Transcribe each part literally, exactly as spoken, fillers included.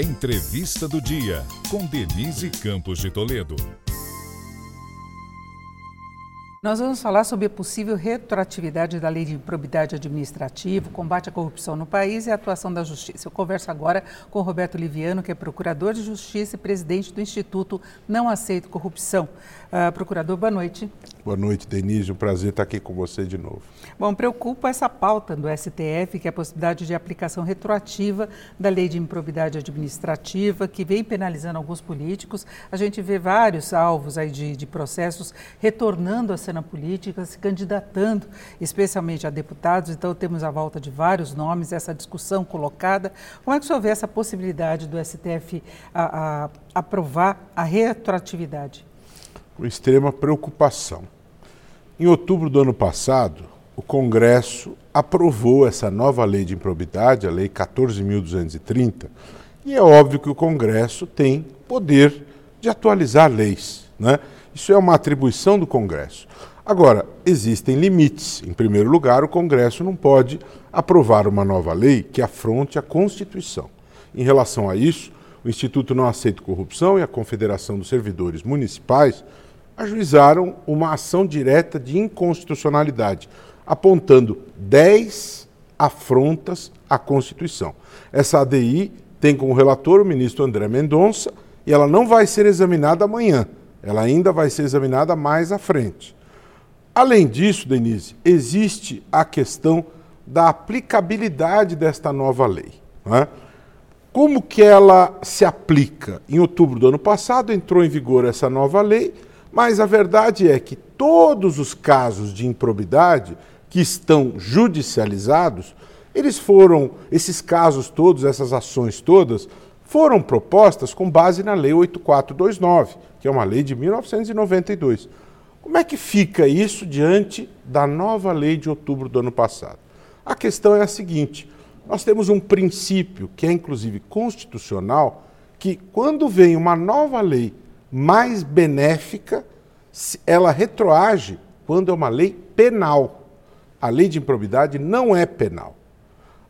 Entrevista do Dia, com Denise Campos de Toledo. Nós vamos falar sobre a possível retroatividade da Lei de Improbidade Administrativa, combate à corrupção no país e a atuação da Justiça. Eu converso agora com Roberto Livianu, que é procurador de Justiça e presidente do Instituto Não Aceito Corrupção. Uh, procurador, boa noite. Boa noite, Denise. Um prazer estar aqui com você de novo. Bom, preocupa essa pauta do S T F, que é a possibilidade de aplicação retroativa da Lei de Improbidade Administrativa, que vem penalizando alguns políticos. A gente vê vários alvos aí de, de processos retornando a na política, se candidatando especialmente a deputados, então temos a volta de vários nomes, essa discussão colocada. Como é que o senhor vê essa possibilidade do S T F a, a, aprovar a retroatividade? Com extrema preocupação. Em outubro do ano passado, o Congresso aprovou essa nova lei de improbidade, a Lei catorze mil duzentos e trinta, e é óbvio que o Congresso tem poder de atualizar leis, né? Isso é uma atribuição do Congresso. Agora, existem limites. Em primeiro lugar, o Congresso não pode aprovar uma nova lei que afronte a Constituição. Em relação a isso, o Instituto Não Aceito Corrupção e a Confederação dos Servidores Municipais ajuizaram uma ação direta de inconstitucionalidade, apontando dez afrontas à Constituição. Essa A D I tem como relator o ministro André Mendonça e ela não vai ser examinada amanhã. Ela ainda vai ser examinada mais à frente. Além disso, Denise, existe a questão da aplicabilidade desta nova lei, não é? Como que ela se aplica? Em outubro do ano passado entrou em vigor essa nova lei, mas a verdade é que todos os casos de improbidade que estão judicializados, eles foram, esses casos todos, essas ações todas, foram propostas com base na Lei oito mil quatrocentos e vinte e nove, que é uma lei de mil novecentos e noventa e dois. Como é que fica isso diante da nova lei de outubro do ano passado? A questão é a seguinte: nós temos um princípio, que é inclusive constitucional, que quando vem uma nova lei mais benéfica, ela retroage quando é uma lei penal. A lei de improbidade não é penal.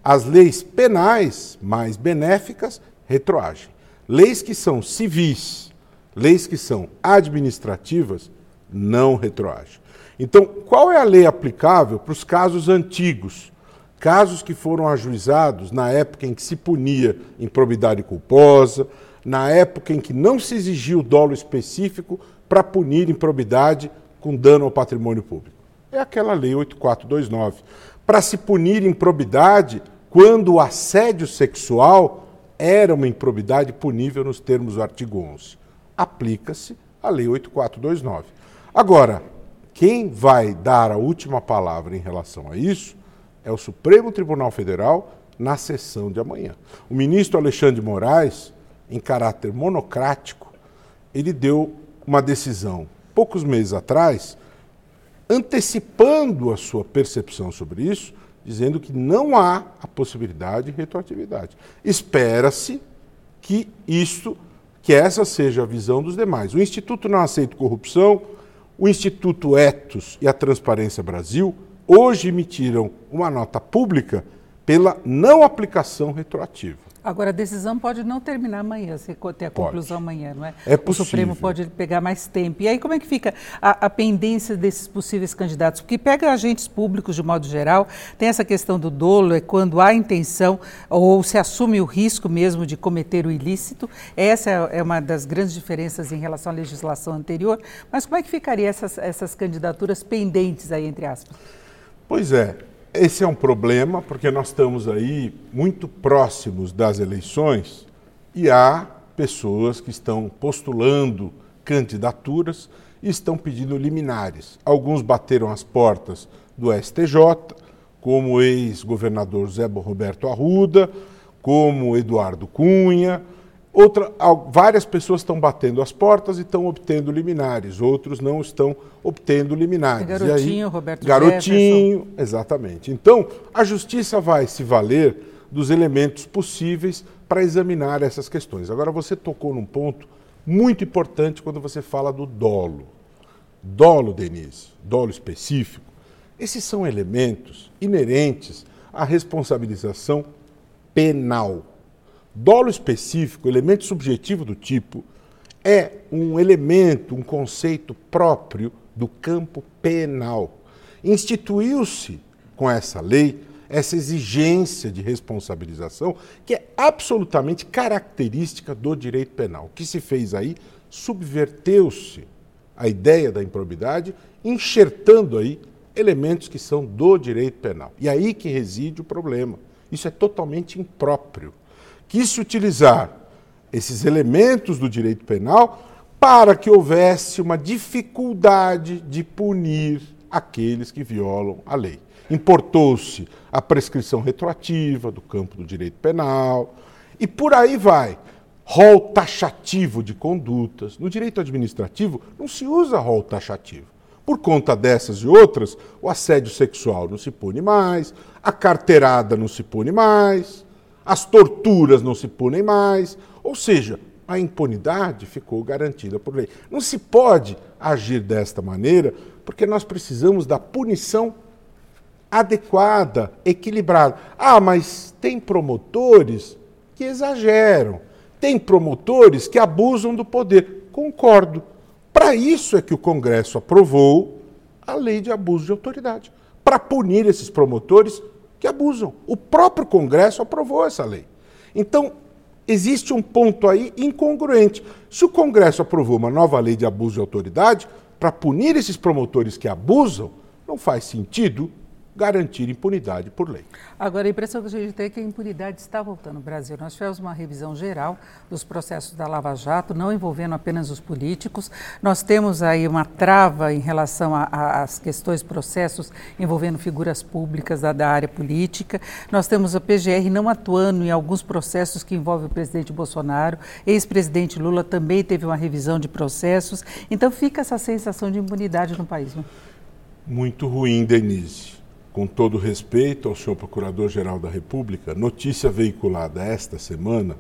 As leis penais mais benéficas retroagem. Leis que são civis, leis que são administrativas, não retroagem. Então, qual é a lei aplicável para os casos antigos? Casos que foram ajuizados na época em que se punia improbidade culposa, na época em que não se exigiu dolo específico para punir improbidade com dano ao patrimônio público. É aquela Lei oito mil quatrocentos e vinte e nove. Para se punir improbidade quando o assédio sexual era uma improbidade punível nos termos do artigo onze. Aplica-se a Lei oito mil quatrocentos e vinte e nove. Agora, quem vai dar a última palavra em relação a isso é o Supremo Tribunal Federal na sessão de amanhã. O ministro Alexandre Moraes, em caráter monocrático, ele deu uma decisão poucos meses atrás, antecipando a sua percepção sobre isso, dizendo que não há a possibilidade de retroatividade. Espera-se que isso, que essa seja a visão dos demais. O Instituto Não Aceito Corrupção, o Instituto Etos e a Transparência Brasil hoje emitiram uma nota pública pela não aplicação retroativa. Agora, a decisão pode não terminar amanhã, se ter a conclusão pode. Amanhã, não é? É possível. O Supremo pode pegar mais tempo. E aí, como é que fica a, a pendência desses possíveis candidatos? Porque pega agentes públicos, de modo geral, tem essa questão do dolo, é quando há intenção ou se assume o risco mesmo de cometer o ilícito. Essa é uma das grandes diferenças em relação à legislação anterior. Mas como é que ficaria essas, essas candidaturas pendentes aí, entre aspas? Pois é. Esse é um problema, porque nós estamos aí muito próximos das eleições e há pessoas que estão postulando candidaturas e estão pedindo liminares. Alguns bateram as portas do S T J, como o ex-governador Zé Roberto Arruda, como Eduardo Cunha. Outra, várias pessoas estão batendo as portas e estão obtendo liminares, outros não estão obtendo liminares. Garotinho, e aí, Roberto Garotinho, Jefferson. Exatamente. Então, a justiça vai se valer dos elementos possíveis para examinar essas questões. Agora, você tocou num ponto muito importante quando você fala do dolo. Dolo, Denise, dolo específico, esses são elementos inerentes à responsabilização penal. Dolo específico, elemento subjetivo do tipo, é um elemento, um conceito próprio do campo penal. Instituiu-se com essa lei essa exigência de responsabilização que é absolutamente característica do direito penal. O que se fez aí? Subverteu-se a ideia da improbidade, enxertando aí elementos que são do direito penal. E aí que reside o problema. Isso é totalmente impróprio. Quis se utilizar esses elementos do direito penal para que houvesse uma dificuldade de punir aqueles que violam a lei. Importou-se a prescrição retroativa do campo do direito penal e por aí vai. Rol taxativo de condutas. No direito administrativo não se usa rol taxativo. Por conta dessas e outras, o assédio sexual não se pune mais, a carteirada não se pune mais, as torturas não se punem mais, ou seja, a impunidade ficou garantida por lei. Não se pode agir desta maneira porque nós precisamos da punição adequada, equilibrada. Ah, mas tem promotores que exageram, tem promotores que abusam do poder. Concordo. Para isso é que o Congresso aprovou a Lei de Abuso de Autoridade, para punir esses promotores que abusam. O próprio Congresso aprovou essa lei. Então, existe um ponto aí incongruente. Se o Congresso aprovou uma nova lei de abuso de autoridade, para punir esses promotores que abusam, não faz sentido garantir impunidade por lei. Agora, a impressão que a gente tem é que a impunidade está voltando ao Brasil. Nós tivemos uma revisão geral dos processos da Lava Jato, não envolvendo apenas os políticos. Nós temos aí uma trava em relação às questões, processos envolvendo figuras públicas da, da área política. Nós temos a P G R não atuando em alguns processos que envolvem o presidente Bolsonaro. Ex-presidente Lula também teve uma revisão de processos. Então, fica essa sensação de impunidade no país, né? Muito ruim, Denise. Com todo respeito ao senhor Procurador-Geral da República, notícia veiculada esta semana,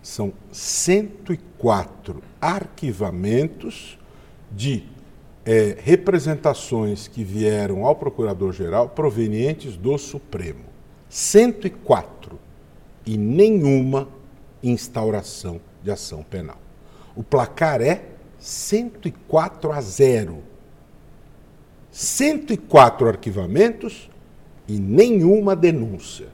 são cento e quatro arquivamentos de é, representações que vieram ao Procurador-Geral provenientes do Supremo. cento e quatro. E nenhuma instauração de ação penal. O placar é cento e quatro a zero. cento e quatro arquivamentos e nenhuma denúncia.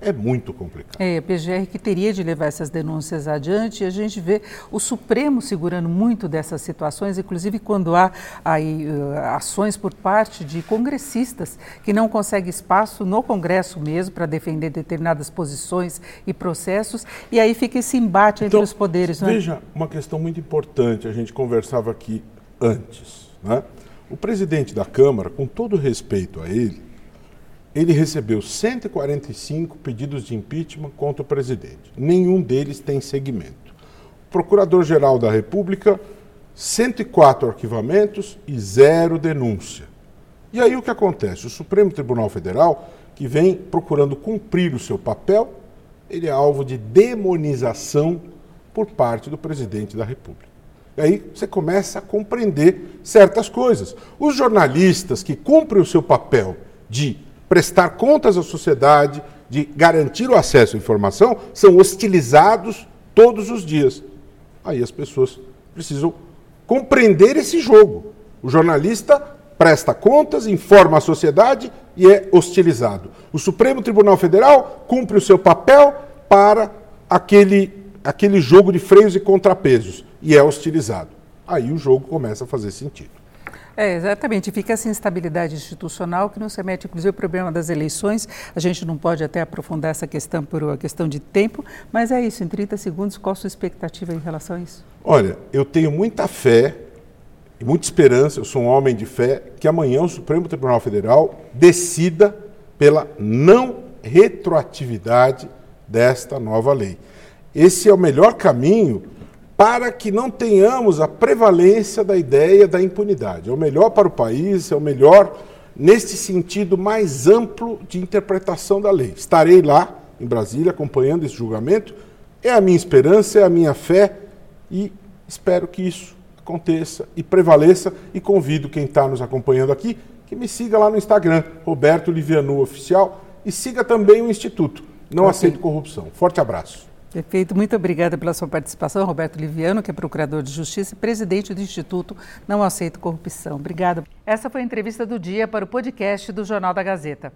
É muito complicado. É, a P G R que teria de levar essas denúncias adiante, e a gente vê o Supremo segurando muito dessas situações, inclusive quando há aí, ações por parte de congressistas que não conseguem espaço no Congresso mesmo para defender determinadas posições e processos, e aí fica esse embate então, entre os poderes. Veja, não é? Uma questão muito importante, a gente conversava aqui antes, né? O presidente da Câmara, com todo respeito a ele, ele recebeu cento e quarenta e cinco pedidos de impeachment contra o presidente. Nenhum deles tem seguimento. Procurador-Geral da República, cento e quatro arquivamentos e zero denúncia. E aí o que acontece? O Supremo Tribunal Federal, que vem procurando cumprir o seu papel, ele é alvo de demonização por parte do presidente da República. E aí você começa a compreender certas coisas. Os jornalistas que cumprem o seu papel de prestar contas à sociedade, de garantir o acesso à informação, são hostilizados todos os dias. Aí as pessoas precisam compreender esse jogo. O jornalista presta contas, informa a sociedade e é hostilizado. O Supremo Tribunal Federal cumpre o seu papel para aquele, aquele jogo de freios e contrapesos. E é hostilizado. Aí o jogo começa a fazer sentido. É, exatamente. Fica essa instabilidade institucional que nos remete, inclusive, ao problema das eleições. A gente não pode até aprofundar essa questão por uma questão de tempo, mas é isso. Em trinta segundos, qual a sua expectativa em relação a isso? Olha, eu tenho muita fé e muita esperança, eu sou um homem de fé, que amanhã o Supremo Tribunal Federal decida pela não retroatividade desta nova lei. Esse é o melhor caminho para que não tenhamos a prevalência da ideia da impunidade. É o melhor para o país, é o melhor neste sentido mais amplo de interpretação da lei. Estarei lá em Brasília acompanhando esse julgamento, é a minha esperança, é a minha fé e espero que isso aconteça e prevaleça e convido quem está nos acompanhando aqui que me siga lá no Instagram, Roberto Livianu Oficial, e siga também o Instituto. Não okay. aceito corrupção. Forte abraço. Perfeito. Muito obrigada pela sua participação, Roberto Livianu, que é procurador de Justiça e presidente do Instituto Não Aceito Corrupção. Obrigada. Essa foi a entrevista do dia para o podcast do Jornal da Gazeta.